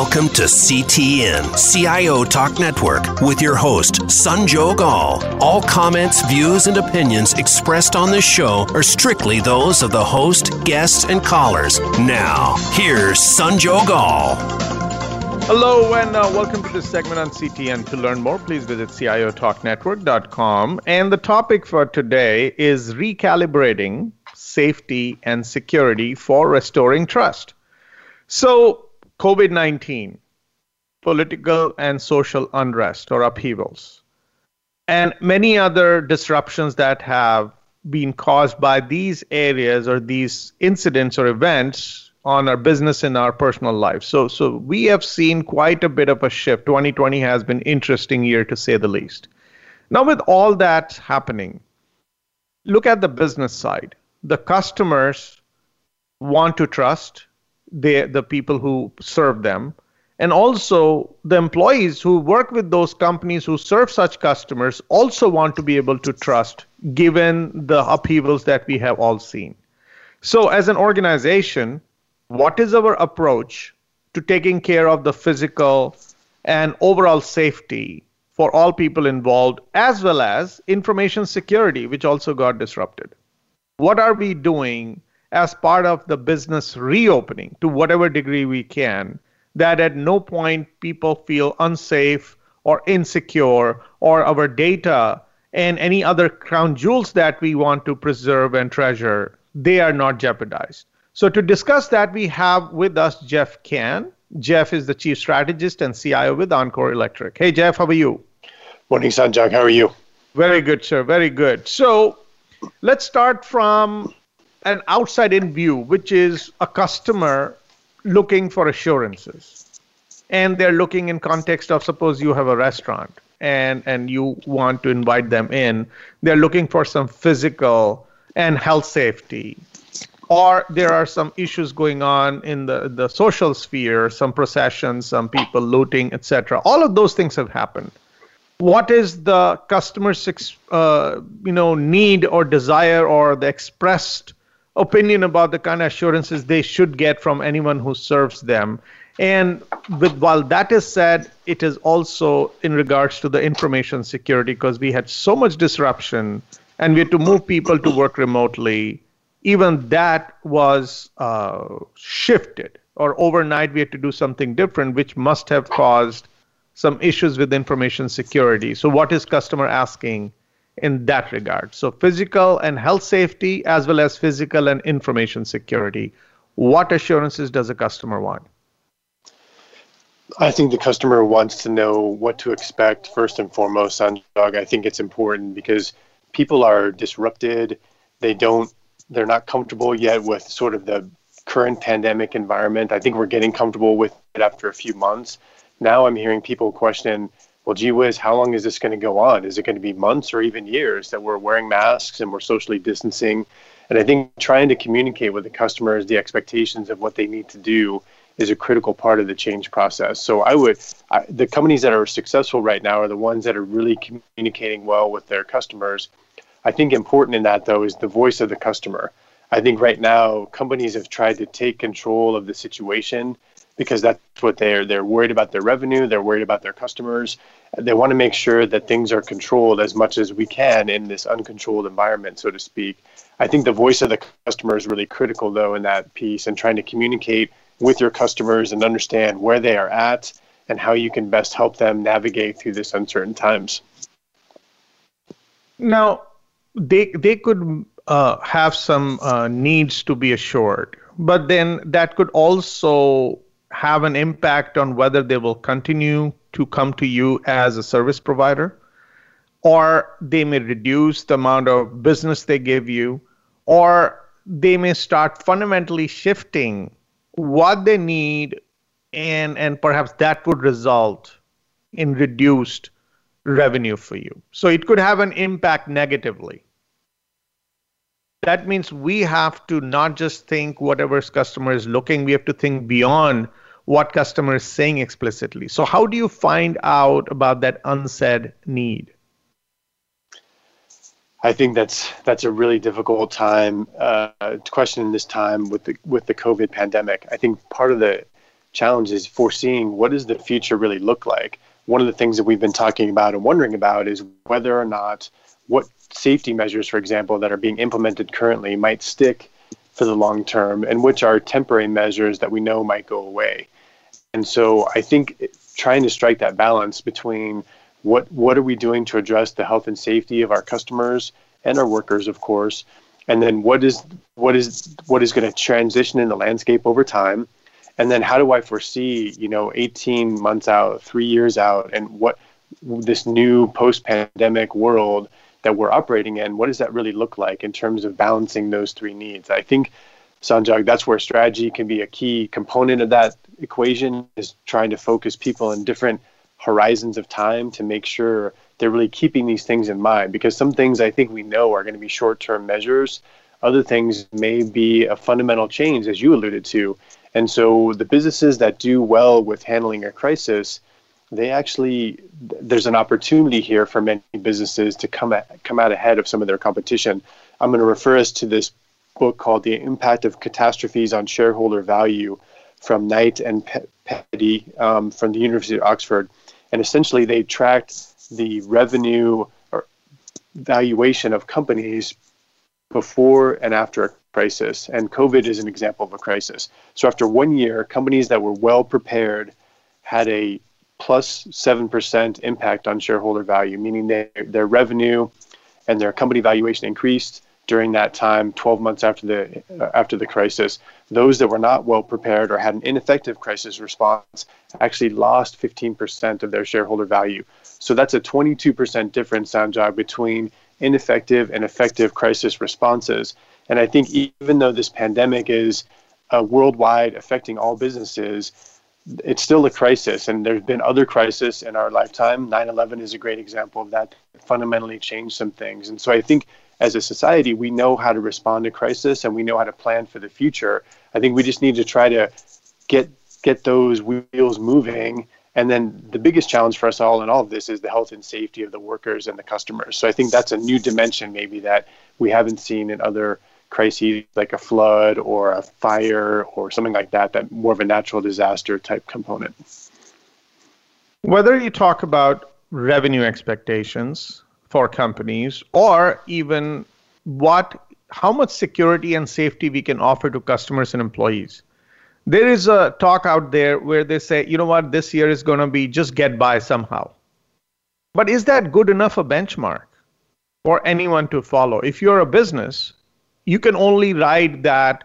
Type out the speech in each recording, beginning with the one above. Welcome to CTN, CIO Talk Network, with your host, Sanjog Aul. All comments, views, and opinions expressed on this show are strictly those of the host, guests, and callers. Now, here's Sanjog Aul. Hello, and welcome to this segment on CTN. To learn more, please visit ciotalknetwork.com. And the topic for today is recalibrating safety and security for restoring trust. So, COVID-19, political and social unrest or upheavals, and many other disruptions that have been caused by these areas or these incidents or events on our business and our personal life. So we have seen quite a bit of a shift. 2020 has been an interesting year, to say the least. Now, with all that happening, look at the business side. The customers want to trust the people who serve them, and also the employees who work with those companies who serve such customers also want to be able to trust, given the upheavals that we have all seen. So as an organization, what is our approach to taking care of the physical and overall safety for all people involved, as well as information security, which also got disrupted? What are we doing as part of the business reopening, to whatever degree we can, that at no point people feel unsafe or insecure, or our data and any other crown jewels that we want to preserve and treasure, they are not jeopardized? So to discuss that, we have with us Jeff Cann. Jeff is the Chief Strategist and CIO with Encore Electric. Hey, Jeff, how are you? Morning, Sanjog. How are you? Very good, sir. Very good. So let's start from an outside-in view, which is a customer looking for assurances. And they're looking in context of, suppose you have a restaurant and you want to invite them in. They're looking for some physical and health safety. Or there are some issues going on in the social sphere, some processions, some people looting, etc. All of those things have happened. What is the customer's need or desire, or the expressed opinion about the kind of assurances they should get from anyone who serves them? And while that is said, it is also in regards to the information security, because we had so much disruption and we had to move people to work remotely. Even that was shifted, or overnight we had to do something different, which must have caused some issues with information security. So what is customer asking in that regard? So physical and health safety, as well as physical and information security. What assurances does a customer want? I think the customer wants to know what to expect first and foremost, Sanjog. I think it's important because people are disrupted. They're not comfortable yet with sort of the current pandemic environment. I think we're getting comfortable with it after a few months. Now I'm hearing people question, well, gee whiz, how long is this going to go on? Is it going to be months or even years that we're wearing masks and we're socially distancing? And I think trying to communicate with the customers the expectations of what they need to do is a critical part of the change process. So the companies that are successful right now are the ones that are really communicating well with their customers. I think important in that, though, is the voice of the customer. I think right now companies have tried to take control of the situation, because that's what they're worried about, their revenue, they're worried about their customers. They want to make sure that things are controlled as much as we can in this uncontrolled environment, so to speak. I think the voice of the customer is really critical, though, in that piece, and trying to communicate with your customers and understand where they are at and how you can best help them navigate through this uncertain times. Now, they could have some needs to be assured, but then that could also have an impact on whether they will continue to come to you as a service provider, or they may reduce the amount of business they give you, or they may start fundamentally shifting what they need, and perhaps that would result in reduced revenue for you. So it could have an impact negatively. That means we have to not just think whatever customer is looking, we have to think beyond what customer is saying explicitly. So how do you find out about that unsaid need? I think that's a really difficult question in this time with the COVID pandemic. I think part of the challenge is foreseeing what does the future really look like. One of the things that we've been talking about and wondering about is whether or not what safety measures, for example, that are being implemented currently might stick for the long term, and which are temporary measures that we know might go away. And so I think trying to strike that balance between what are we doing to address the health and safety of our customers and our workers, of course, and then what is going to transition in the landscape over time, and then how do I foresee, 18 months out, 3 years out, and what this new post-pandemic world that we're operating in, what does that really look like in terms of balancing those three needs? I think, Sanjog, that's where strategy can be a key component of that equation, is trying to focus people in different horizons of time to make sure they're really keeping these things in mind, because some things I think we know are going to be short-term measures. Other things may be a fundamental change, as you alluded to. And so the businesses that do well with handling a crisis, there's an opportunity here for many businesses to come out ahead of some of their competition. I'm going to refer us to this book called The Impact of Catastrophes on Shareholder Value from Knight and Petty from the University of Oxford. And essentially they tracked the revenue or valuation of companies before and after a crisis. And COVID is an example of a crisis. So after 1 year, companies that were well prepared had a plus 7% impact on shareholder value, meaning their revenue and their company valuation increased during that time, 12 months after the crisis. Those that were not well prepared or had an ineffective crisis response actually lost 15% of their shareholder value. So that's a 22% difference, Sanjog, between ineffective and effective crisis responses. And I think even though this pandemic is worldwide affecting all businesses, it's still a crisis, and there's been other crises in our lifetime. 9/11 is a great example of that. It fundamentally changed some things. And so I think as a society, we know how to respond to crisis and we know how to plan for the future. I think we just need to try to get those wheels moving. And then the biggest challenge for us all in all of this is the health and safety of the workers and the customers. So I think that's a new dimension maybe that we haven't seen in other crises, like a flood or a fire or something like that, that more of a natural disaster type component. Whether you talk about revenue expectations for companies or even how much security and safety we can offer to customers and employees. There is a talk out there where they say, this year is going to be just get by somehow. But is that good enough a benchmark for anyone to follow? If you're a business, you can only ride that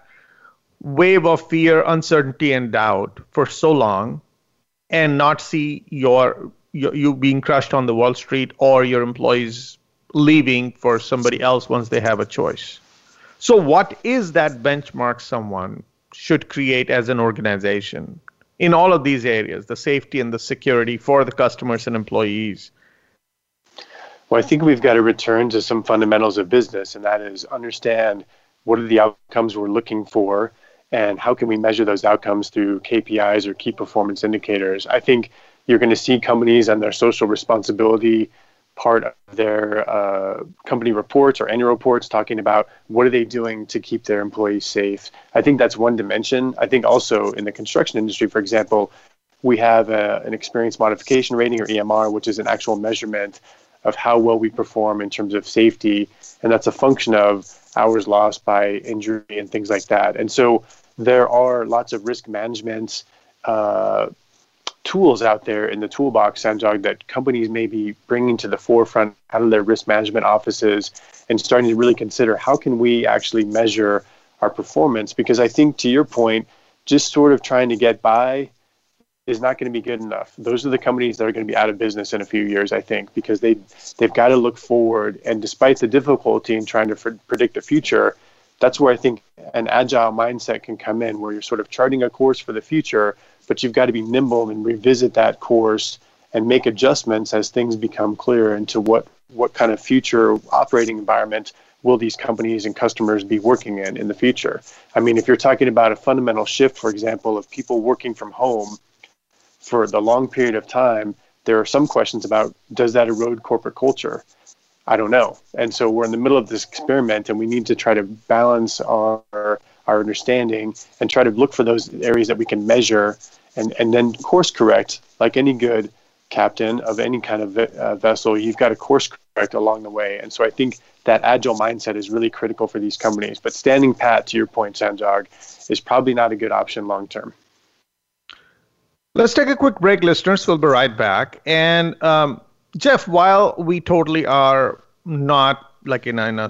wave of fear, uncertainty, and doubt for so long and not see you being crushed on the Wall Street or your employees leaving for somebody else once they have a choice. So what is that benchmark someone should create as an organization in all of these areas, the safety and the security for the customers and employees? Well, I think we've got to return to some fundamentals of business, and that is understand what are the outcomes we're looking for and how can we measure those outcomes through KPIs or key performance indicators. I think you're going to see companies and their social responsibility part of their company reports or annual reports talking about what are they doing to keep their employees safe. I think that's one dimension. I think also in the construction industry, for example, we have an experience modification rating, or EMR, which is an actual measurement of how well we perform in terms of safety, and that's a function of hours lost by injury and things like that. And so there are lots of risk management tools out there in the toolbox, Sanjog, that companies may be bringing to the forefront out of their risk management offices and starting to really consider how can we actually measure our performance, because I think, to your point, just sort of trying to get by is not going to be good enough. Those are the companies that are going to be out of business in a few years, I think, because they've got to look forward. And despite the difficulty in trying to predict the future, that's where I think an agile mindset can come in, where you're sort of charting a course for the future, but you've got to be nimble and revisit that course and make adjustments as things become clearer into what kind of future operating environment will these companies and customers be working in the future. I mean, if you're talking about a fundamental shift, for example, of people working from home for the long period of time, there are some questions about, does that erode corporate culture? I don't know. And so we're in the middle of this experiment, and we need to try to balance our understanding and try to look for those areas that we can measure and then course correct. Like any good captain of any kind of vessel, you've got to course correct along the way. And so I think that agile mindset is really critical for these companies. But standing pat, to your point, Sanjog, is probably not a good option long term. Let's take a quick break, listeners. We'll be right back. And Jeff, while we totally are not like in a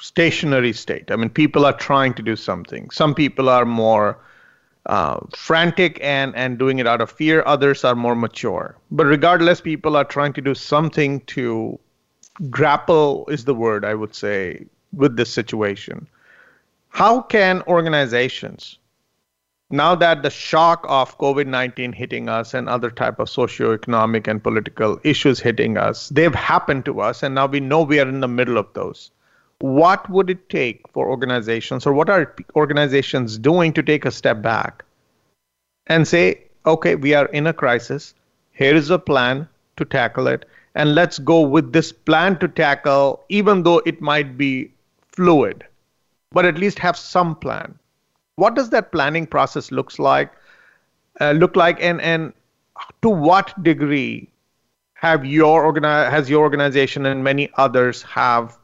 stationary state, I mean, people are trying to do something. Some people are more frantic and doing it out of fear. Others are more mature. But regardless, people are trying to do something to grapple, is the word I would say, with this situation. How can organizations, now that the shock of COVID-19 hitting us and other type of socioeconomic and political issues hitting us, they've happened to us, and now we know we are in the middle of those. What would it take for organizations, or what are organizations doing to take a step back and say, okay, we are in a crisis. Here is a plan to tackle it, and let's go with this plan to tackle, even though it might be fluid, but at least have some plan. What does that planning process look like, and to what degree has your organization and many others have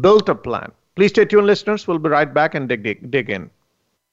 built a plan? Please stay tuned, listeners. We'll be right back and dig in.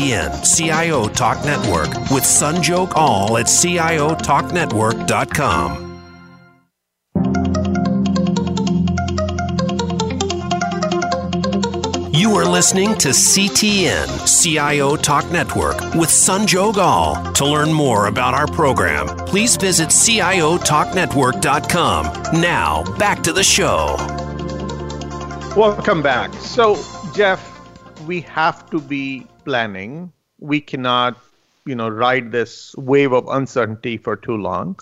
CIO Talk Network, with Sanjog Aul at ciotalknetwork.com. You are listening to CTN, CIO Talk Network, with Sanjog Aul. To learn more about our program, please visit ciotalknetwork.com. Now, back to the show. Welcome back. So, Jeff, we have to be planning. We cannot, ride this wave of uncertainty for too long.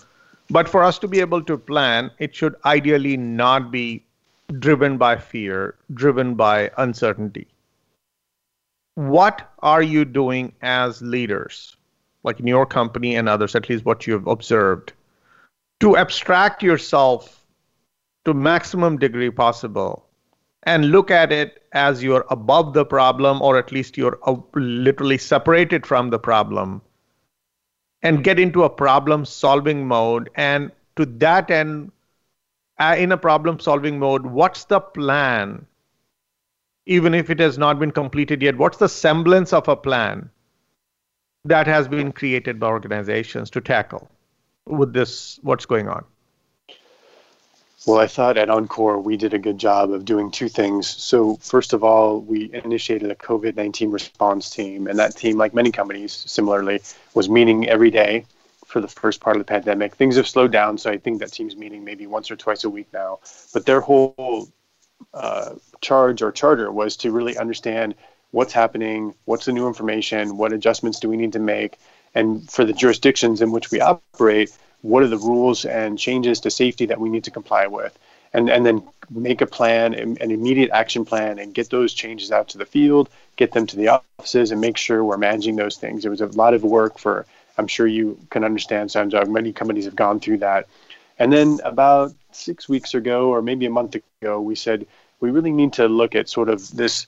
But for us to be able to plan, it should ideally not be driven by fear, driven by uncertainty. What are you doing as leaders, like in your company and others, at least what you've observed, to abstract yourself to maximum degree possible and look at it as you're above the problem, or at least you're literally separated from the problem, and get into a problem-solving mode? And to that end, in a problem-solving mode, what's the plan? Even if it has not been completed yet, what's the semblance of a plan that has been created by organizations to tackle with this, what's going on? Well, I thought at Encore we did a good job of doing two things. So first of all, we initiated a COVID-19 response team, and that team, like many companies similarly, was meeting every day for the first part of the pandemic. Things have slowed down, so I think that team's meeting maybe once or twice a week now. But their whole charge or charter was to really understand what's happening, what's the new information, what adjustments do we need to make, and for the jurisdictions in which we operate, what are the rules and changes to safety that we need to comply with, and then make a plan, an immediate action plan, and get those changes out to the field, get them to the offices, and make sure we're managing those things. It was a lot of work for, I'm sure you can understand, Sanjog, many companies have gone through that. And then about 6 weeks ago, or maybe a month ago, we said, we really need to look at sort of this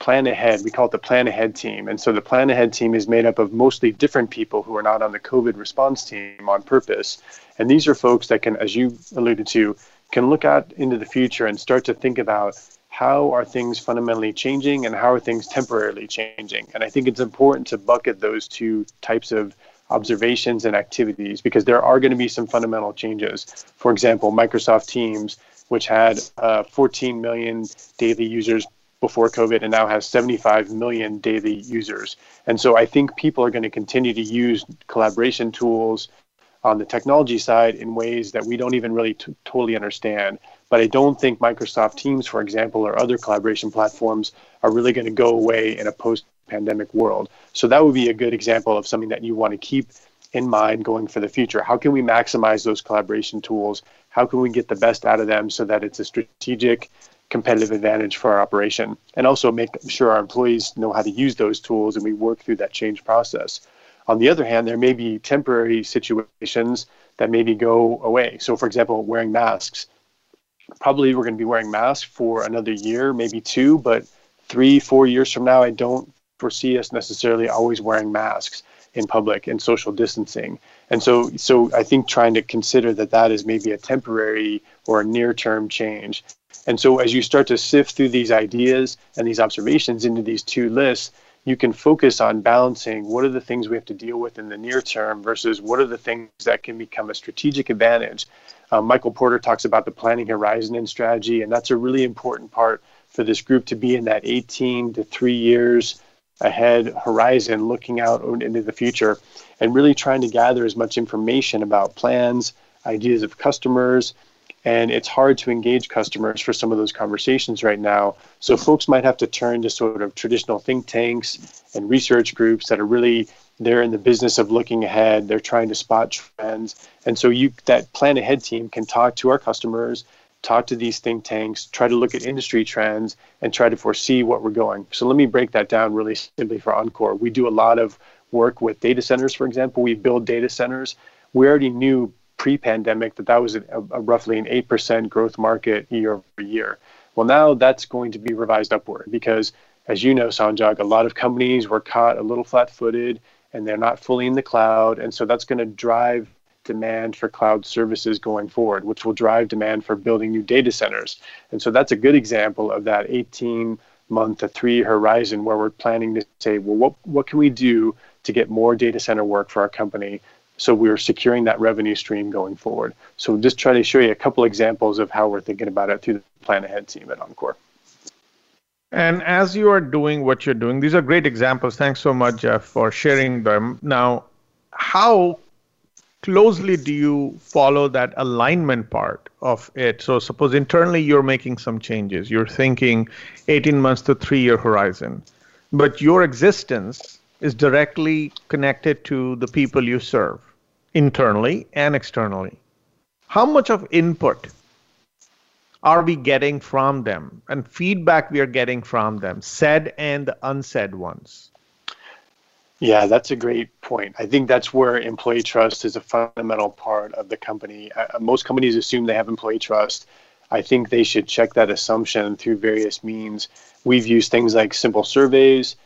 plan ahead. We call it the plan ahead team. And so the plan ahead team is made up of mostly different people who are not on the COVID response team on purpose. And these are folks that can, as you alluded to, can look out into the future and start to think about how are things fundamentally changing and how are things temporarily changing. And I think it's important to bucket those two types of observations and activities, because there are going to be some fundamental changes. For example, Microsoft Teams, which had 14 million daily users before COVID and now has 75 million daily users. And so I think people are going to continue to use collaboration tools on the technology side in ways that we don't even really totally understand. But I don't think Microsoft Teams, for example, or other collaboration platforms are really going to go away in a post-pandemic world. So that would be a good example of something that you want to keep in mind going for the future? How can we maximize those collaboration tools? How can we get the best out of them so that it's a strategic competitive advantage for our operation? And also make sure our employees know how to use those tools and we work through that change process. On the other hand, there may be temporary situations that maybe go away. So for example, wearing masks. Probably we're going to be wearing masks for another year, maybe two, but 3-4 years from now, I don't foresee us necessarily always wearing masks in public and social distancing. And so I think trying to consider that that is maybe a temporary or a near-term change. And so as you start to sift through these ideas and these observations into these two lists, you can focus on balancing what are the things we have to deal with in the near term versus what are the things that can become a strategic advantage. Michael Porter talks about the planning horizon and strategy, and that's a really important part for this group to be in that 18 to 3 years ahead horizon, looking out into the future and really trying to gather as much information about plans, ideas of customers, and it's hard to engage customers for some of those conversations right now. So folks might have to turn to sort of traditional think tanks and research groups that are really, they're in the business of looking ahead. They're trying to spot trends. And so that plan ahead team can talk to our customers, talk to these think tanks, try to look at industry trends, and try to foresee what we're going. So let me break that down really simply for Encore. We do a lot of work with data centers, for example. We build data centers. We already knew pre-pandemic that was a roughly an 8% growth market year over year. Well, now that's going to be revised upward because, as you know, Sanjog, a lot of companies were caught a little flat-footed and they're not fully in the cloud. And so that's going to drive demand for cloud services going forward, which will drive demand for building new data centers. And so that's a good example of that 18-month to 3-year horizon where we're planning to say, well, what can we do to get more data center work for our company? So we're securing that revenue stream going forward. So just try to show you a couple examples of how we're thinking about it through the Plan Ahead team at Encore. And as you are doing what you're doing, these are great examples. Thanks so much, Jeff, for sharing them. Now, how closely do you follow that alignment part of it? So suppose internally you're making some changes. You're thinking 18 months to 3-year horizon, but your existence is directly connected to the people you serve internally and externally. How much of input are we getting from them and feedback we are getting from them, said and the unsaid ones? Yeah, that's a great point. I think that's where employee trust is a fundamental part of the company. Most companies assume they have employee trust. I think they should check that assumption through various means. We've used things like simple surveys,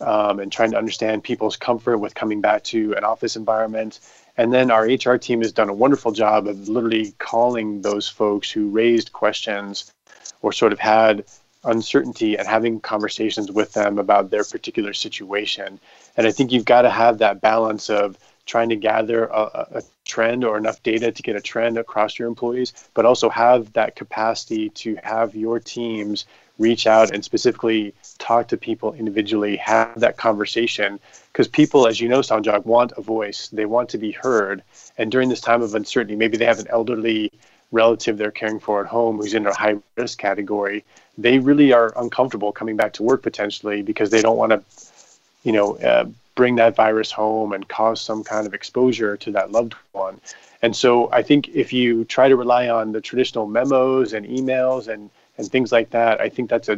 and trying to understand people's comfort with coming back to an office environment. And then our HR team has done a wonderful job of literally calling those folks who raised questions or sort of had uncertainty and having conversations with them about their particular situation. And I think you've got to have that balance of trying to gather a trend or enough data to get a trend across your employees, but also have that capacity to have your teams reach out and specifically talk to people individually, have that conversation. Because people, as you know, Sanjog, want a voice. They want to be heard. And during this time of uncertainty, maybe they have an elderly relative they're caring for at home who's in a high risk category. They really are uncomfortable coming back to work potentially because they don't want to, bring that virus home and cause some kind of exposure to that loved one. And so I think if you try to rely on the traditional memos and emails and things like that, I think that's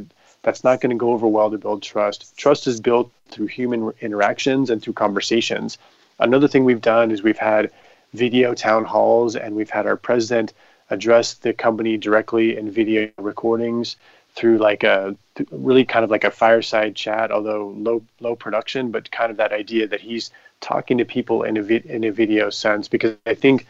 not going to go over well to build trust. Trust is built through human interactions and through conversations. Another thing we've done is we've had video town halls and we've had our president address the company directly in video recordings through really kind of like a fireside chat, although low production, but kind of that idea that he's talking to people in a video sense. Because I think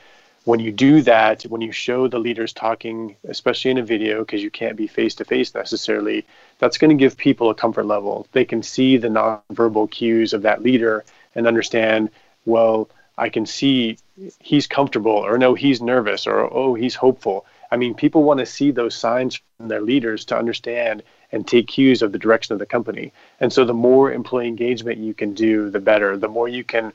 when you do that, when you show the leaders talking, especially in a video, because you can't be face-to-face necessarily, that's going to give people a comfort level. They can see the nonverbal cues of that leader and understand, well, I can see he's comfortable, or no, he's nervous, or oh, he's hopeful. I mean, people want to see those signs from their leaders to understand and take cues of the direction of the company. And so the more employee engagement you can do, the better. The more you can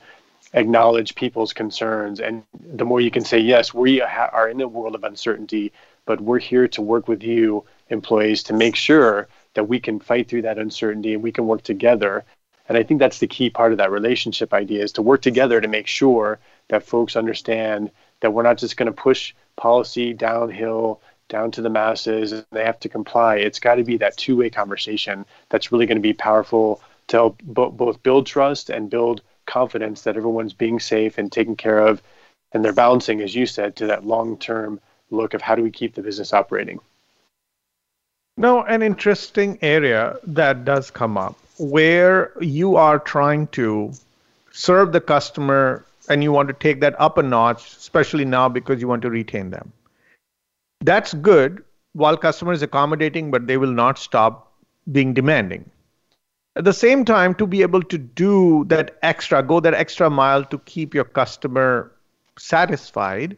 acknowledge people's concerns, and the more you can say, yes, we are in a world of uncertainty, but we're here to work with you, employees, to make sure that we can fight through that uncertainty and we can work together. And I think that's the key part of that relationship idea, is to work together to make sure that folks understand that we're not just going to push policy downhill, down to the masses, and they have to comply. It's got to be that two-way conversation that's really going to be powerful to help both build trust and build confidence that everyone's being safe and taken care of. And they're balancing, as you said, to that long-term look of how do we keep the business operating. Now, an interesting area that does come up where you are trying to serve the customer and you want to take that up a notch, especially now because you want to retain them. That's good while customer is accommodating, but they will not stop being demanding. At the same time, to be able to do that extra, go that extra mile to keep your customer satisfied,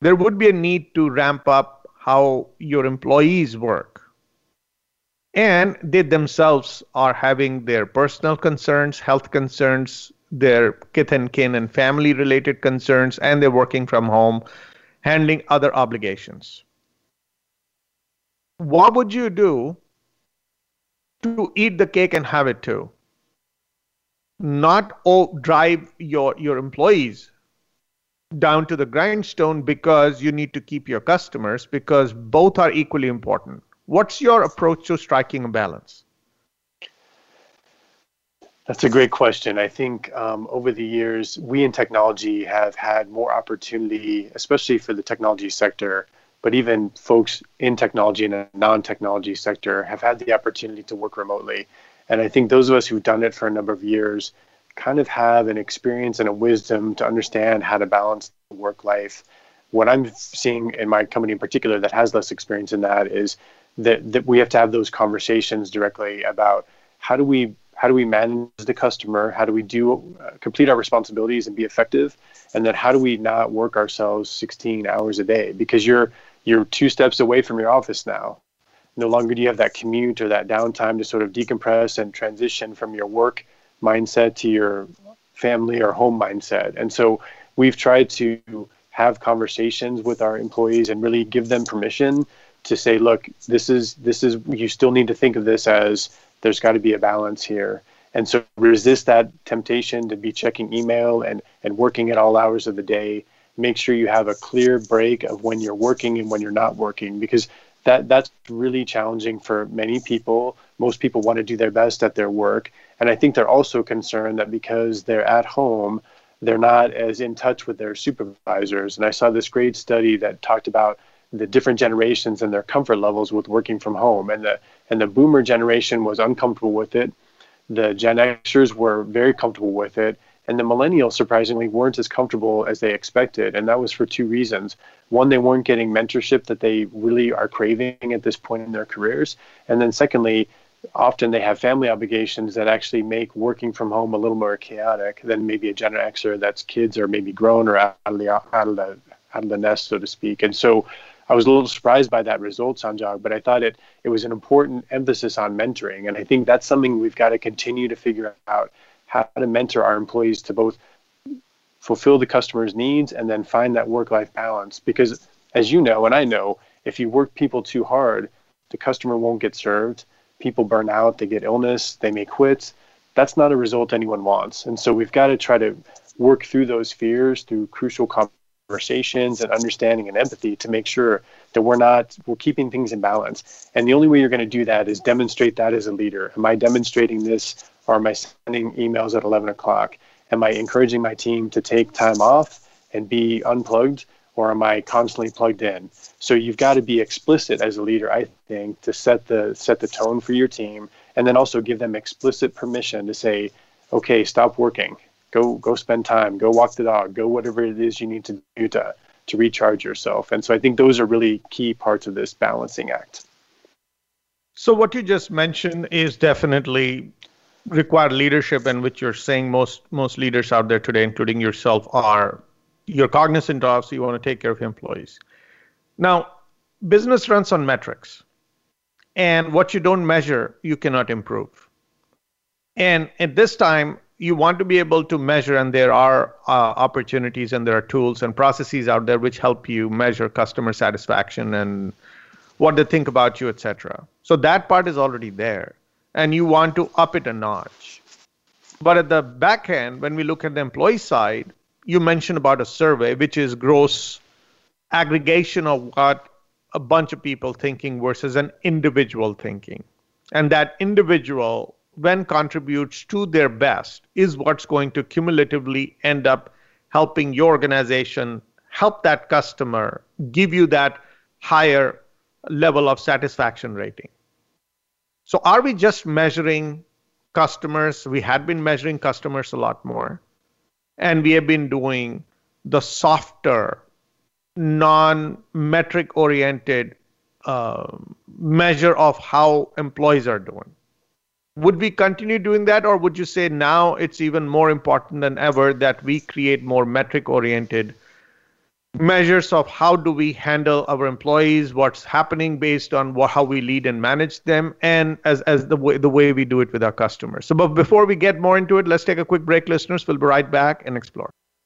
there would be a need to ramp up how your employees work. And they themselves are having their personal concerns, health concerns, their kith and kin and family-related concerns, and they're working from home, handling other obligations. What would you do to eat the cake and have it too? Not drive your employees down to the grindstone because you need to keep your customers, because both are equally important. What's your approach to striking a balance? That's a great question. I think over the years, we in technology have had more opportunity, especially for the technology sector, but even folks in technology and a non-technology sector have had the opportunity to work remotely. And I think those of us who've done it for a number of years kind of have an experience and a wisdom to understand how to balance the work life. What I'm seeing in my company in particular that has less experience in that is that we have to have those conversations directly about how do we manage the customer, how do we complete our responsibilities and be effective, and then how do we not work ourselves 16 hours a day, because you're two steps away from your office now. No longer do you have that commute or that downtime to sort of decompress and transition from your work mindset to your family or home mindset. And so we've tried to have conversations with our employees and really give them permission to say, look, this is you still need to think of this as there's got to be a balance here. And so resist that temptation to be checking email and working at all hours of the day. Make sure you have a clear break of when you're working and when you're not working, because that's really challenging for many people. Most people want to do their best at their work. And I think they're also concerned that because they're at home, they're not as in touch with their supervisors. And I saw this great study that talked about the different generations and their comfort levels with working from home. And the boomer generation was uncomfortable with it. The Gen Xers were very comfortable with it. And the millennials, surprisingly, weren't as comfortable as they expected. And that was for two reasons. One, they weren't getting mentorship that they really are craving at this point in their careers. And then secondly, often they have family obligations that actually make working from home a little more chaotic than maybe a Gen Xer that's kids or maybe grown or out of the nest, so to speak. And so I was a little surprised by that result, Sanjog, but I thought it was an important emphasis on mentoring. And I think that's something we've got to continue to figure out, how to mentor our employees to both fulfill the customer's needs and then find that work-life balance. Because as you know, and I know, if you work people too hard, the customer won't get served. People burn out, they get illness, they may quit. That's not a result anyone wants. And so we've got to try to work through those fears through crucial conversations and understanding and empathy to make sure that we're keeping things in balance. And the only way you're going to do that is demonstrate that as a leader. Am I demonstrating this, or am I sending emails at 11 o'clock? Am I encouraging my team to take time off and be unplugged? Or am I constantly plugged in? So you've got to be explicit as a leader, I think, to set the tone for your team, and then also give them explicit permission to say, okay, stop working, go spend time, go walk the dog, go whatever it is you need to do to recharge yourself. And so I think those are really key parts of this balancing act. So what you just mentioned is definitely required leadership, and which you're saying most leaders out there today, including yourself, you're cognizant of, so you want to take care of your employees. Now, business runs on metrics. And what you don't measure, you cannot improve. And at this time, you want to be able to measure, and there are opportunities and there are tools and processes out there which help you measure customer satisfaction and what they think about you, etc. So that part is already there. And you want to up it a notch. But at the back end, when we look at the employee side, you mentioned about a survey, which is gross aggregation of what a bunch of people thinking versus an individual thinking. And that individual, when contributes to their best, is what's going to cumulatively end up helping your organization help that customer, give you that higher level of satisfaction rating. So are we just measuring customers? We had been measuring customers a lot more, and we have been doing the softer, non-metric oriented measure of how employees are doing. Would we continue doing that, or would you say now it's even more important than ever that we create more metric oriented measures of how do we handle our employees, what's happening based on how we lead and manage them, and as the way we do it with our customers? So, but before we get more into it, let's take a quick break, listeners. We'll be right back and explore.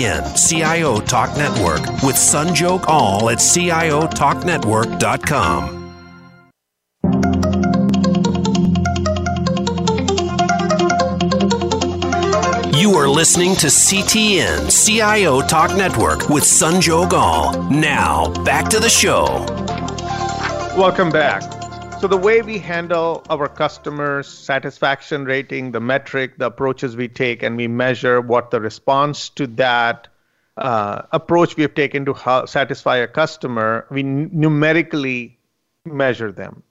CIO Talk Network with Sanjog Aul at ciotalknetwork.com. You are listening to CTN CIO Talk Network with Sanjog Aul. Now, back to the show. Welcome back. So the way we handle our customers' satisfaction rating, the metric, the approaches we take, and we measure what the response to that approach we have taken to satisfy a customer, we numerically measure them.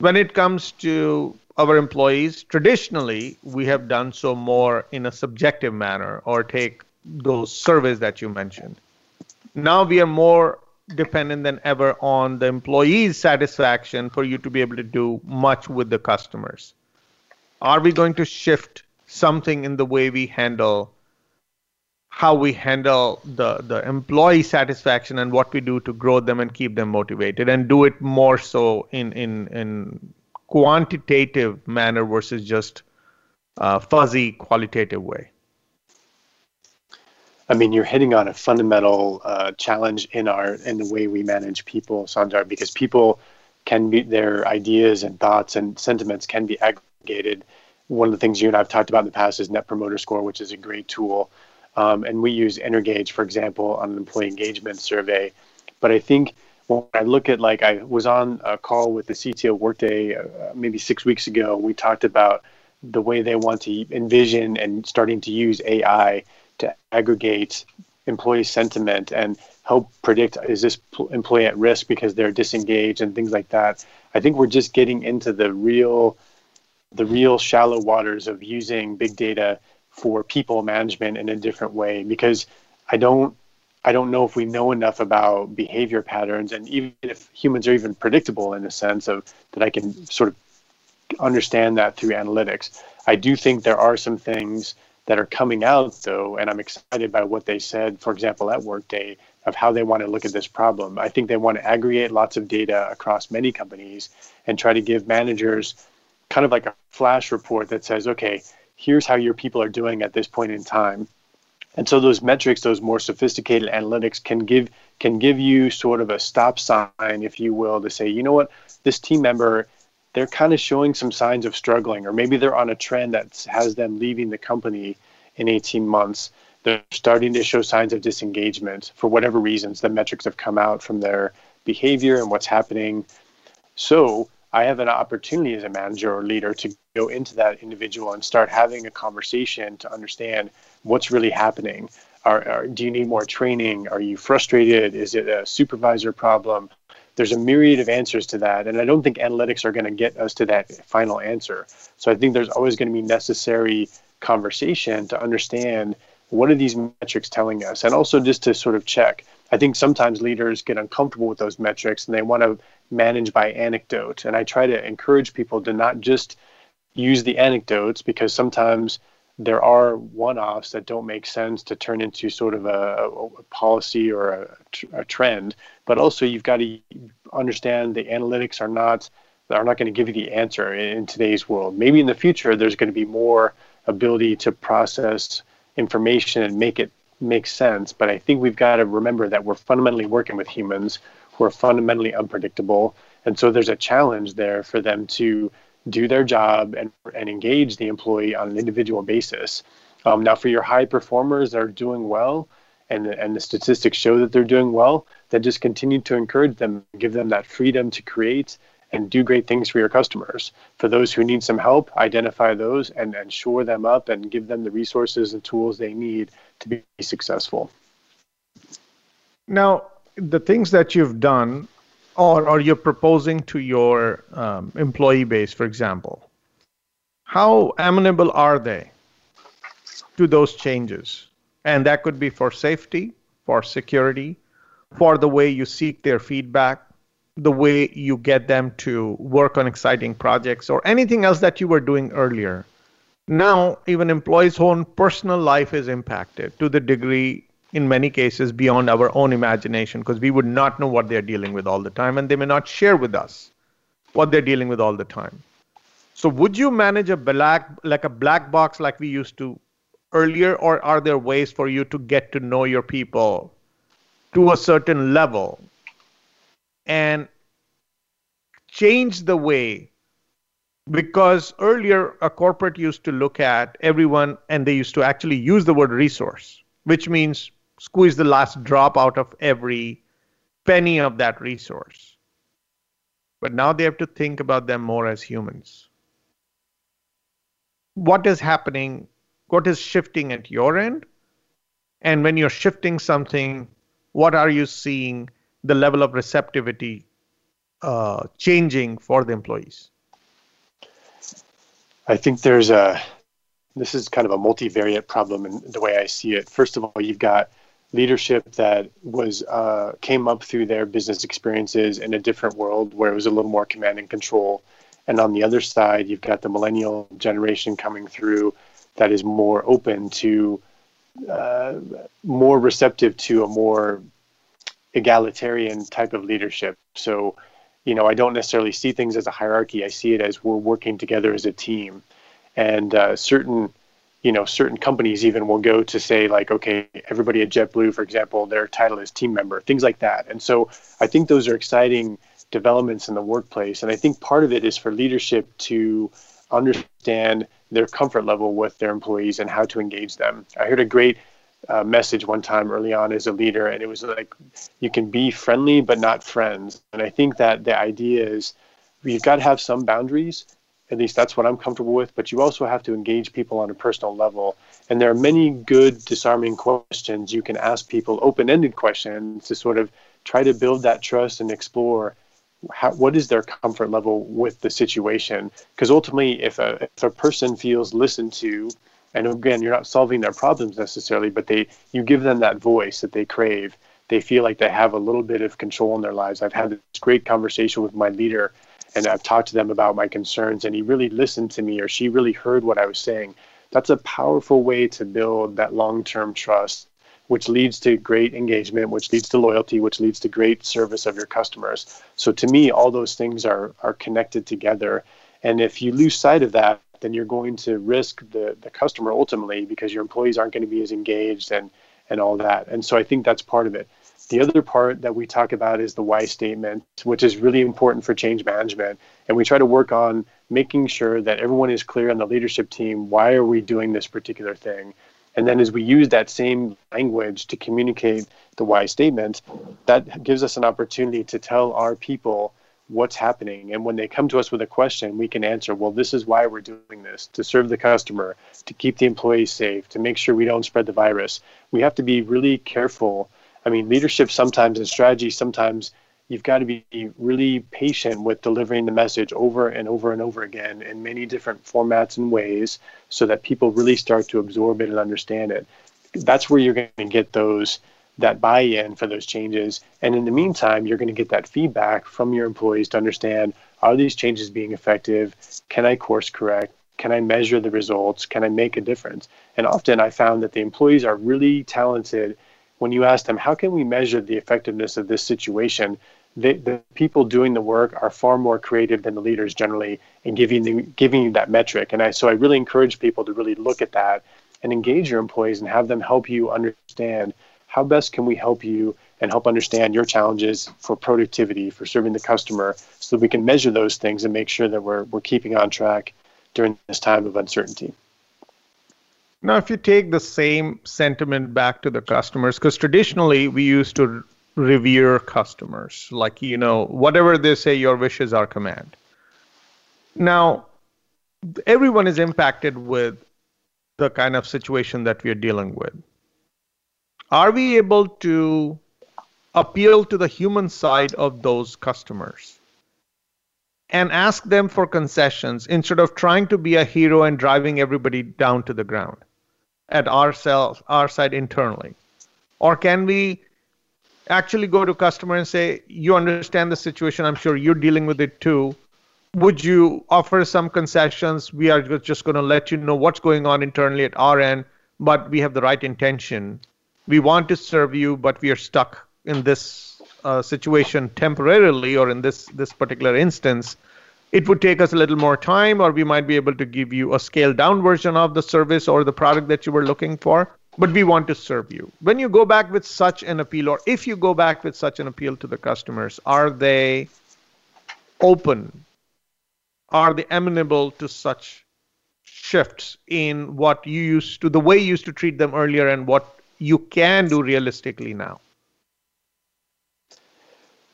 When it comes to our employees, traditionally, we have done so more in a subjective manner or take those surveys that you mentioned. Now we are more dependent than ever on the employee's satisfaction for you to be able to do much with the customers. Are we going to shift something in the way we handle the employee satisfaction and what we do to grow them and keep them motivated, and do it more so in quantitative manner versus just fuzzy qualitative way? I mean, you're hitting on a fundamental challenge in the way we manage people, Sanjay, because people can be, their ideas and thoughts and sentiments can be aggregated. One of the things you and I have talked about in the past is Net Promoter Score, which is a great tool. And we use EnerGage, for example, on an employee engagement survey. But I think when I look at, like, I was on a call with the CTO Workday maybe 6 weeks ago. We talked about the way they want to envision and starting to use AI to aggregate employee sentiment and help predict, is this employee at risk because they're disengaged and things like that. I think we're just getting into the real shallow waters of using big data for people management in a different way, because I don't know if we know enough about behavior patterns, and even if humans are even predictable in a sense of that, I can sort of understand that through analytics. I do think there are some things that are coming out, though, and I'm excited by what they said, for example, at Workday, of how they want to look at this problem. I think they want to aggregate lots of data across many companies and try to give managers kind of like a flash report that says, okay, here's how your people are doing at this point in time. And so those metrics, those more sophisticated analytics can give you sort of a stop sign, if you will, to say, you know what, this team member, they're kind of showing some signs of struggling, or maybe they're on a trend that has them leaving the company in 18 months. They're starting to show signs of disengagement for whatever reasons. The metrics have come out from their behavior and what's happening. So I have an opportunity as a manager or leader to go into that individual and start having a conversation to understand what's really happening. Do you need more training? Are you frustrated? Is it a supervisor problem? There's a myriad of answers to that, and I don't think analytics are going to get us to that final answer. So I think there's always going to be necessary conversation to understand what are these metrics telling us, and also just to sort of check. I think sometimes leaders get uncomfortable with those metrics, and they want to manage by anecdote. And I try to encourage people to not just use the anecdotes, because sometimes there are one-offs that don't make sense to turn into sort of a policy or a trend, but also you've got to understand the analytics are not going to give you the answer in today's world. Maybe in the future, there's going to be more ability to process information and make it make sense. But I think we've got to remember that we're fundamentally working with humans who are fundamentally unpredictable. And so there's a challenge there for them to do their job and engage the employee on an individual basis. Now, for your high performers that are doing well, and the statistics show that they're doing well, then just continue to encourage them, give them that freedom to create and do great things for your customers. For those who need some help, identify those and shore them up and give them the resources and tools they need to be successful. Now, the things that you've done or you're proposing to your employee base, for example, how amenable are they to those changes? And that could be for safety, for security, for the way you seek their feedback, the way you get them to work on exciting projects, or anything else that you were doing earlier. Now, even employees' own personal life is impacted to the degree, in many cases, beyond our own imagination, because we would not know what they're dealing with all the time, and they may not share with us what they're dealing with all the time. So would you manage a black box like we used to earlier, or are there ways for you to get to know your people to a certain level and change the way? Because earlier a corporate used to look at everyone and they used to actually use the word resource, which means squeeze the last drop out of every penny of that resource. But now they have to think about them more as humans. What is happening? What is shifting at your end? And when you're shifting something, what are you seeing the level of receptivity changing for the employees? I think this is kind of a multivariate problem in the way I see it. First of all, you've got leadership that came up through their business experiences in a different world where it was a little more command and control. And on the other side, you've got the millennial generation coming through that is more open to, more receptive to a more egalitarian type of leadership. So, I don't necessarily see things as a hierarchy. I see it as we're working together as a team. And certain companies even will go to say, like, okay, everybody at JetBlue, for example, their title is team member, things like that. And so I think those are exciting developments in the workplace. And I think part of it is for leadership to understand their comfort level with their employees and how to engage them. I heard a great message one time early on as a leader, and it was like, you can be friendly but not friends. And I think that the idea is you've got to have some boundaries, at least that's what I'm comfortable with, but you also have to engage people on a personal level. And there are many good disarming questions you can ask people, open-ended questions, to sort of try to build that trust and explore what is their comfort level with the situation. Because ultimately, if a person feels listened to, and again, you're not solving their problems necessarily, but you give them that voice that they crave. They feel like they have a little bit of control in their lives. I've had this great conversation with my leader, and I've talked to them about my concerns, and he really listened to me, or she really heard what I was saying. That's a powerful way to build that long-term trust, which leads to great engagement, which leads to loyalty, which leads to great service of your customers. So to me, all those things are connected together. And if you lose sight of that, then you're going to risk the customer ultimately, because your employees aren't going to be as engaged and all that. And so I think that's part of it. The other part that we talk about is the why statement, which is really important for change management. And we try to work on making sure that everyone is clear on the leadership team, why are we doing this particular thing? And then as we use that same language to communicate the why statement, that gives us an opportunity to tell our people what's happening. And when they come to us with a question, we can answer, well, this is why we're doing this, to serve the customer, to keep the employees safe, to make sure we don't spread the virus. We have to be really careful. I mean, leadership sometimes and strategy sometimes, you've got to be really patient with delivering the message over and over and over again in many different formats and ways so that people really start to absorb it and understand it. That's where you're going to get that buy-in for those changes. And in the meantime, you're going to get that feedback from your employees to understand, are these changes being effective? Can I course correct? Can I measure the results? Can I make a difference? And often I found that the employees are really talented. When you ask them, how can we measure the effectiveness of this situation? The people doing the work are far more creative than the leaders generally in giving you that metric. And so I really encourage people to really look at that and engage your employees and have them help you understand how best can we help you and help understand your challenges for productivity, for serving the customer, so that we can measure those things and make sure that we're keeping on track during this time of uncertainty. Now, if you take the same sentiment back to the customers, because traditionally we used to revere customers, like, you know, whatever they say, your wish is our command. Now, everyone is impacted with the kind of situation that we're dealing with. Are we able to appeal to the human side of those customers and ask them for concessions instead of trying to be a hero and driving everybody down to the ground at our side internally? Or can we actually go to customer and say, you understand the situation, I'm sure you're dealing with it too. Would you offer some concessions? We are just going to let you know what's going on internally at our end, but we have the right intention. We want to serve you, but we are stuck in this situation temporarily, or in this particular instance. It would take us a little more time, or we might be able to give you a scaled down version of the service or the product that you were looking for, but we want to serve you. When you go back with such an appeal, or if you go back with such an appeal to the customers, are they open? Are they amenable to such shifts in what you used to, the way you used to treat them earlier, and what you can do realistically now?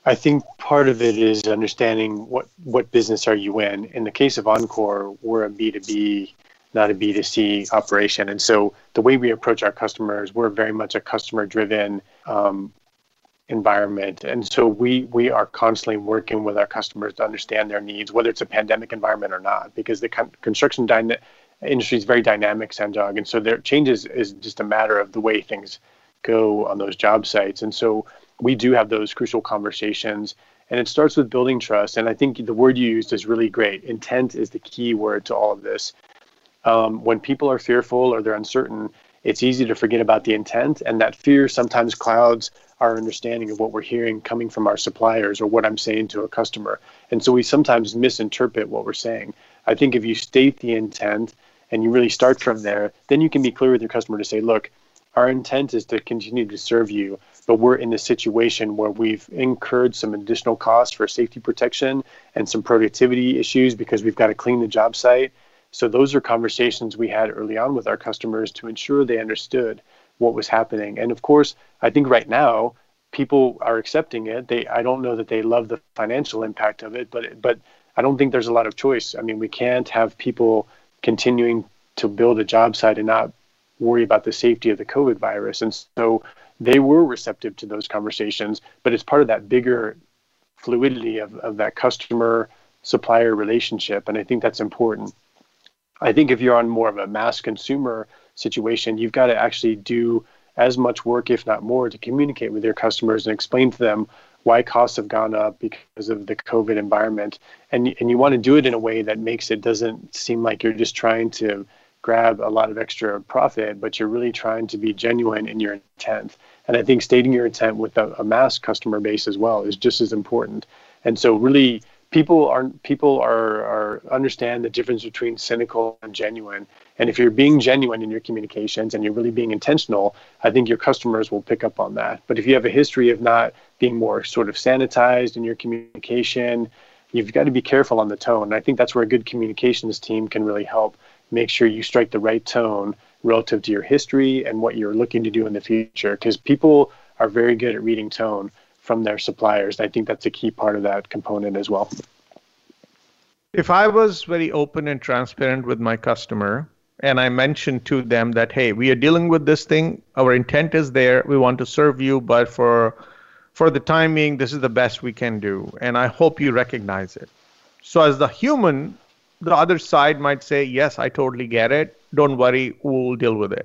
I think part of it is understanding what business are you in. In the case of Encore, we're a B2B, not a B2C operation. And so the way we approach our customers, we're very much a customer-driven environment. And so we are constantly working with our customers to understand their needs, whether it's a pandemic environment or not, because the construction industry is very dynamic, Sanjog. And so their changes is just a matter of the way things go on those job sites. And so we do have those crucial conversations. And it starts with building trust. And I think the word you used is really great. Intent is the key word to all of this. When people are fearful or they're uncertain, it's easy to forget about the intent, and that fear sometimes clouds our understanding of what we're hearing coming from our suppliers or what I'm saying to a customer. And so we sometimes misinterpret what we're saying. I think if you state the intent and you really start from there, then you can be clear with your customer to say, look, our intent is to continue to serve you, but we're in a situation where we've incurred some additional costs for safety protection and some productivity issues because we've got to clean the job site. So those are conversations we had early on with our customers to ensure they understood what was happening. And of course, I think right now people are accepting it. I don't know that they love the financial impact of it, but I don't think there's a lot of choice. I mean, we can't have people continuing to build a job site and not worry about the safety of the COVID virus. And so they were receptive to those conversations, but it's part of that bigger fluidity of that customer-supplier relationship. And I think that's important. I think if you're on more of a mass consumer situation, you've got to actually do as much work, if not more, to communicate with your customers and explain to them why costs have gone up because of the COVID environment. And you want to do it in a way that makes it doesn't seem like you're just trying to grab a lot of extra profit, but you're really trying to be genuine in your intent. And I think stating your intent with a mass customer base as well is just as important. And so really, People understand the difference between cynical and genuine. And if you're being genuine in your communications and you're really being intentional, I think your customers will pick up on that. But if you have a history of not being more sort of sanitized in your communication, you've got to be careful on the tone. And I think that's where a good communications team can really help make sure you strike the right tone relative to your history and what you're looking to do in the future. Because people are very good at reading tone from their suppliers. I think that's a key part of that component as well. If I was very open and transparent with my customer, and I mentioned to them that, hey, we are dealing with this thing, our intent is there, we want to serve you, but for the time being, this is the best we can do, and I hope you recognize it. So as the human, the other side might say, yes, I totally get it, don't worry, we'll deal with it.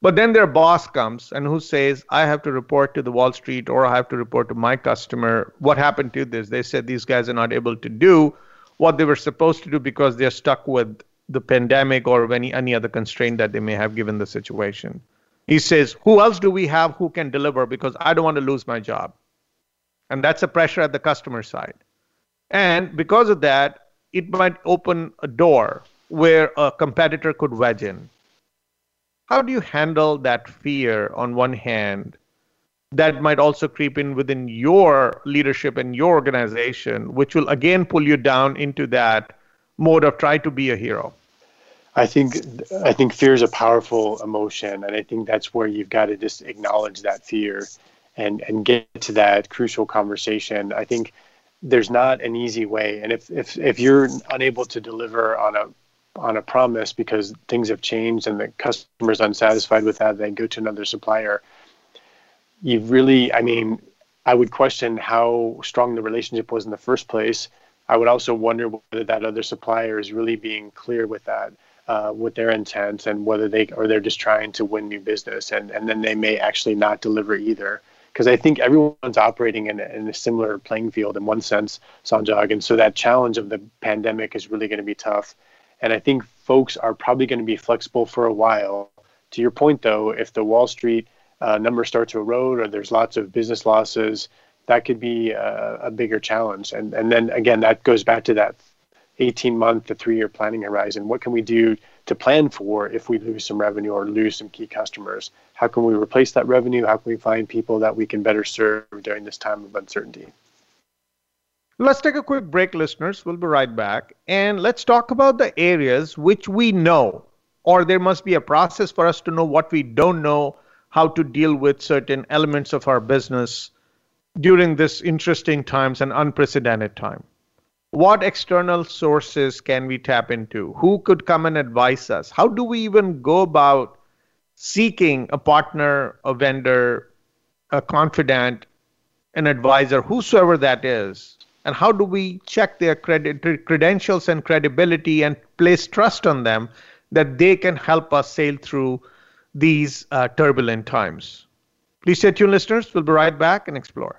But then their boss comes and who says, I have to report to the Wall Street, or I have to report to my customer. What happened to this? They said these guys are not able to do what they were supposed to do because they're stuck with the pandemic or any other constraint that they may have given the situation. He says, who else do we have who can deliver? Because I don't want to lose my job. And that's a pressure at the customer side. And because of that, it might open a door where a competitor could wedge in. How do you handle that fear on one hand that might also creep in within your leadership and your organization, which will again pull you down into that mode of try to be a hero? I think fear is a powerful emotion, and I think that's where you've got to just acknowledge that fear and get to that crucial conversation. I think there's not an easy way, and if you're unable to deliver on a promise because things have changed and the customer's unsatisfied with that, they go to another supplier. You really, I mean, I would question how strong the relationship was in the first place. I would also wonder whether that other supplier is really being clear with that, with their intent, and whether they're just trying to win new business, and then they may actually not deliver either. Because I think everyone's operating in a similar playing field in one sense, Sanjog, and so that challenge of the pandemic is really going to be tough. And I think folks are probably going to be flexible for a while. To your point, though, if the Wall Street numbers start to erode or there's lots of business losses, that could be a bigger challenge. And then, again, that goes back to that 18-month to 3-year planning horizon. What can we do to plan for if we lose some revenue or lose some key customers? How can we replace that revenue? How can we find people that we can better serve during this time of uncertainty? Let's take a quick break, listeners. We'll be right back. And let's talk about the areas which we know, or there must be a process for us to know what we don't know, how to deal with certain elements of our business during this interesting times and unprecedented time. What external sources can we tap into? Who could come and advise us? How do we even go about seeking a partner, a vendor, a confidant, an advisor, whosoever that is? And how do we check their credentials and credibility and place trust on them that they can help us sail through these turbulent times? Please stay tuned, listeners. We'll be right back and explore.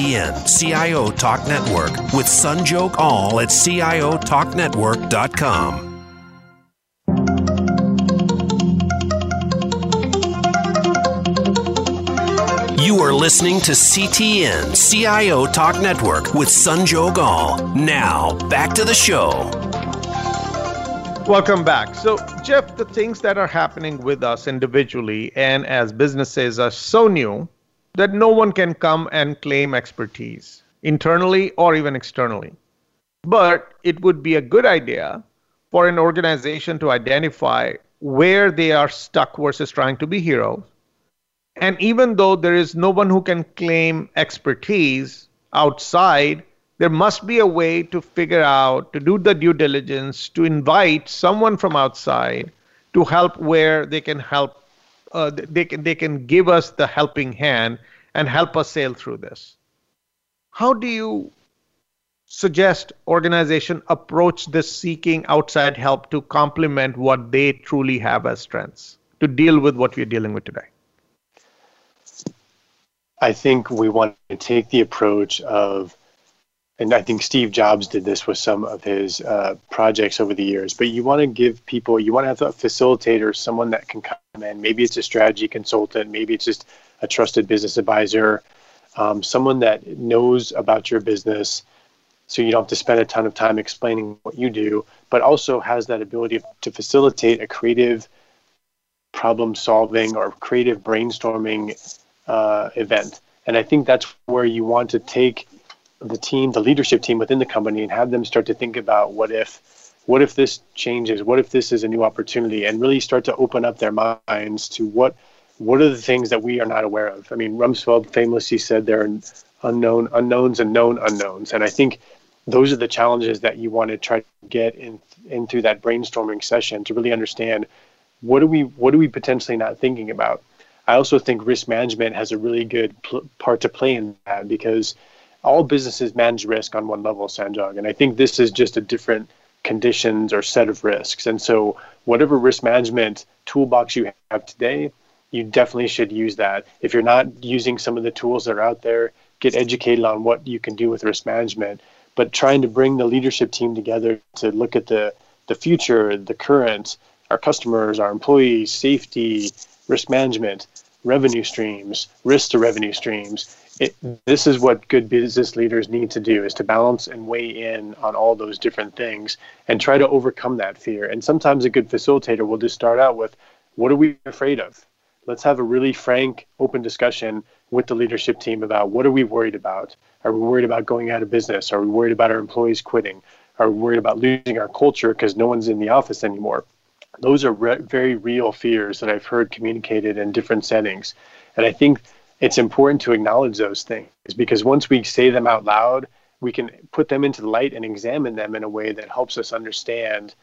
CIO Talk Network, with Sanjog Aul at ciotalknetwork.com. You are listening to CTN, CIO Talk Network, with Sanjog Aul. Now, back to the show. Welcome back. So, Jeff, the things that are happening with us individually and as businesses are so new that no one can come and claim expertise internally or even externally. But it would be a good idea for an organization to identify where they are stuck versus trying to be heroes. And even though there is no one who can claim expertise outside, there must be a way to figure out, to do the due diligence, to invite someone from outside to help where they can help. They can give us the helping hand and help us sail through this. How do you suggest organization approach this seeking outside help to complement what they truly have as strengths to deal with what we're dealing with today? I think we want to take the approach of, and I think Steve Jobs did this with some of his projects over the years, but you want to give people, you want to have a facilitator, someone that can come in. Maybe it's a strategy consultant. Maybe it's just a trusted business advisor, someone that knows about your business so you don't have to spend a ton of time explaining what you do, but also has that ability to facilitate a creative problem solving or creative brainstorming event. And I think that's where you want to take the team, the leadership team within the company, and have them start to think about what if this changes, what if this is a new opportunity, and really start to open up their minds to what are the things that we are not aware of. I mean, Rumsfeld famously said there are unknown unknowns and known unknowns. And I think those are the challenges that you want to try to get in through that brainstorming session to really understand what are we potentially not thinking about. I also think risk management has a really good part to play in that, because all businesses manage risk on one level, Sanjog, and I think this is just a different conditions or set of risks. And so whatever risk management toolbox you have today, you definitely should use that. If you're not using some of the tools that are out there, get educated on what you can do with risk management. But trying to bring the leadership team together to look at the future, the current, our customers, our employees, safety, risk management, revenue streams, risk to revenue streams. This is what good business leaders need to do, is to balance and weigh in on all those different things and try to overcome that fear. And sometimes a good facilitator will just start out with, what are we afraid of? Let's have a really frank, open discussion with the leadership team about what are we worried about? Are we worried about going out of business? Are we worried about our employees quitting? Are we worried about losing our culture because no one's in the office anymore? Those are very real fears that I've heard communicated in different settings. And I think it's important to acknowledge those things, because once we say them out loud, we can put them into the light and examine them in a way that helps us understand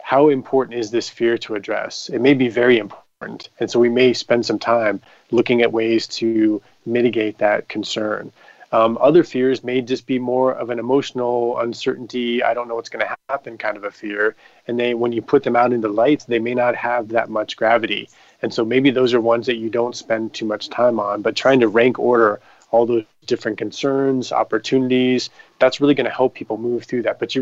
how important is this fear to address. It may be very important. And so we may spend some time looking at ways to mitigate that concern. Other fears may just be more of an emotional uncertainty, I don't know what's going to happen kind of a fear. And when you put them out into light, they may not have that much gravity. And so maybe those are ones that you don't spend too much time on, but trying to rank order all those different concerns, opportunities, that's really going to help people move through that. But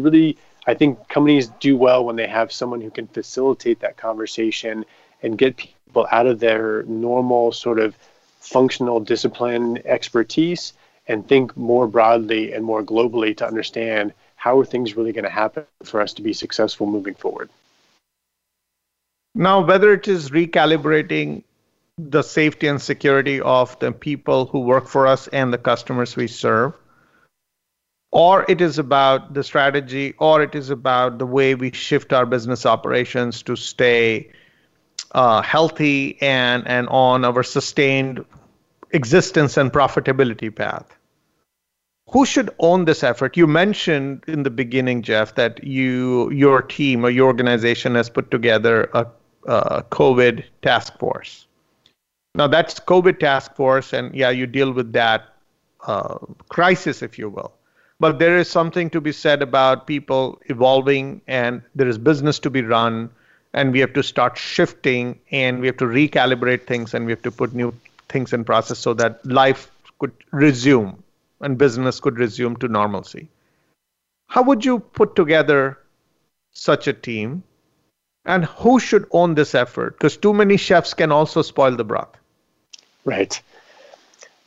I think companies do well when they have someone who can facilitate that conversation and get people out of their normal sort of functional discipline expertise and think more broadly and more globally to understand how are things really going to happen for us to be successful moving forward. Now, whether it is recalibrating the safety and security of the people who work for us and the customers we serve, or it is about the strategy, or it is about the way we shift our business operations to stay healthy and on our sustained existence and profitability path. Who should own this effort? You mentioned in the beginning, Jeff, that your team or your organization has put together a COVID task force. Now, that's COVID task force, and yeah, you deal with that crisis, if you will. But there is something to be said about people evolving, and there is business to be run, and we have to start shifting, and we have to recalibrate things, and we have to put new things in process so that life could resume and business could resume to normalcy. How would you put together such a team, and who should own this effort? Because too many chefs can also spoil the broth. Right.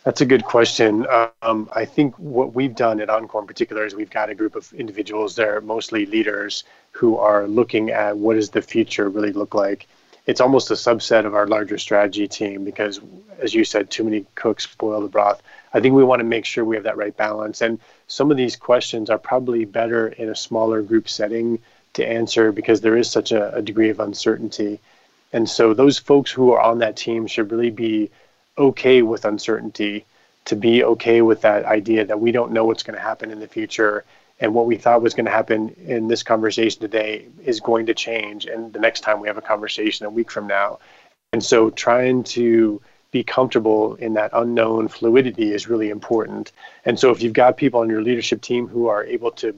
That's a good question. I think what we've done at Encore in particular is we've got a group of individuals, they're mostly leaders, who are looking at what does the future really look like. It's almost a subset of our larger strategy team because, as you said, too many cooks spoil the broth. I think we want to make sure we have that right balance. And some of these questions are probably better in a smaller group setting to answer because there is such a degree of uncertainty. And so those folks who are on that team should really be okay with uncertainty, to be okay with that idea that we don't know what's going to happen in the future. And what we thought was going to happen in this conversation today is going to change. And the next time we have a conversation a week from now. And so trying to be comfortable in that unknown fluidity is really important. And so if you've got people on your leadership team who are able to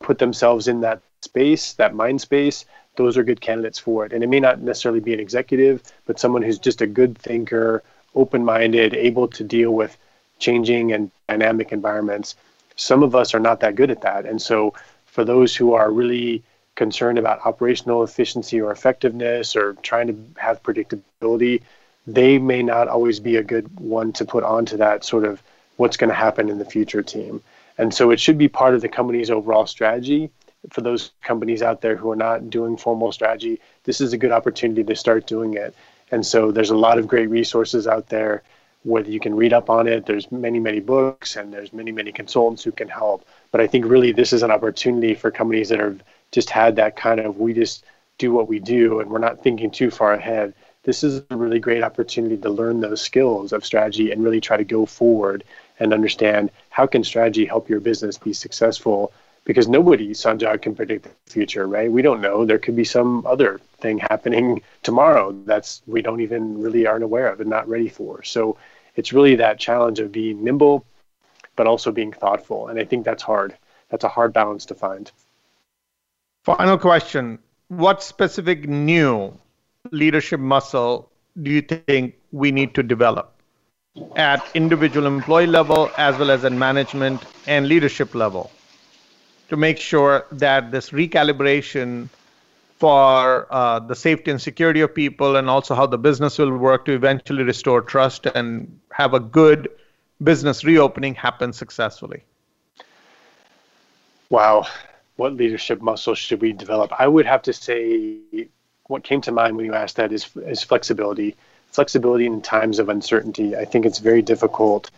put themselves in that space, that mind space, those are good candidates for it. And it may not necessarily be an executive, but someone who's just a good thinker, open-minded, able to deal with changing and dynamic environments. Some of us are not that good at that. And so for those who are really concerned about operational efficiency or effectiveness or trying to have predictability, they may not always be a good one to put onto that sort of what's going to happen in the future team. And so it should be part of the company's overall strategy. For those companies out there who are not doing formal strategy, this is a good opportunity to start doing it. And so there's a lot of great resources out there. Whether you can read up on it, there's many, many books and there's many, many consultants who can help. But I think really this is an opportunity for companies that have just had that kind of, we just do what we do and we're not thinking too far ahead. This is a really great opportunity to learn those skills of strategy and really try to go forward and understand how can strategy help your business be successful because nobody, Sanjog, can predict the future, right? We don't know. There could be some other thing happening tomorrow that's we don't even really aren't aware of and not ready for. So it's really that challenge of being nimble, but also being thoughtful. And I think that's hard. That's a hard balance to find. Final question. What specific new leadership muscle do you think we need to develop at individual employee level as well as at management and leadership level to make sure that this recalibration for the safety and security of people and also how the business will work to eventually restore trust and have a good business reopening happen successfully? Wow. What leadership muscle should we develop? I would have to say what came to mind when you asked that is flexibility. Flexibility in times of uncertainty. I think it's very difficult,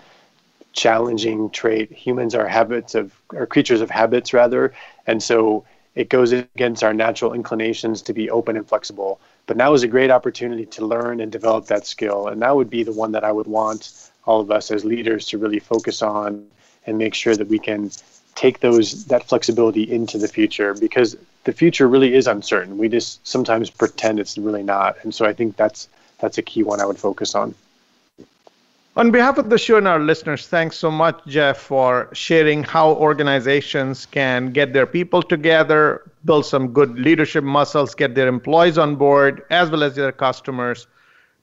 challenging trait. Humans are creatures of habits, rather. And so it goes against our natural inclinations to be open and flexible. But now is a great opportunity to learn and develop that skill. And that would be the one that I would want all of us as leaders to really focus on and make sure that we can take that flexibility into the future, because the future really is uncertain. We just sometimes pretend it's really not. And so I think that's a key one I would focus on. On behalf of the show and our listeners, thanks so much, Jeff, for sharing how organizations can get their people together, build some good leadership muscles, get their employees on board, as well as their customers,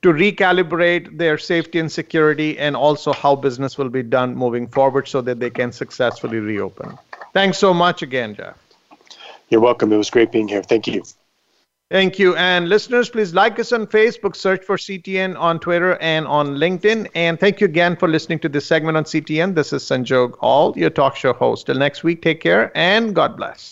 to recalibrate their safety and security, and also how business will be done moving forward so that they can successfully reopen. Thanks so much again, Jeff. You're welcome. It was great being here. Thank you. Thank you. And listeners, please like us on Facebook, search for CTN on Twitter and on LinkedIn. And thank you again for listening to this segment on CTN. This is Sanjog Aul, your talk show host. Till next week, take care and God bless.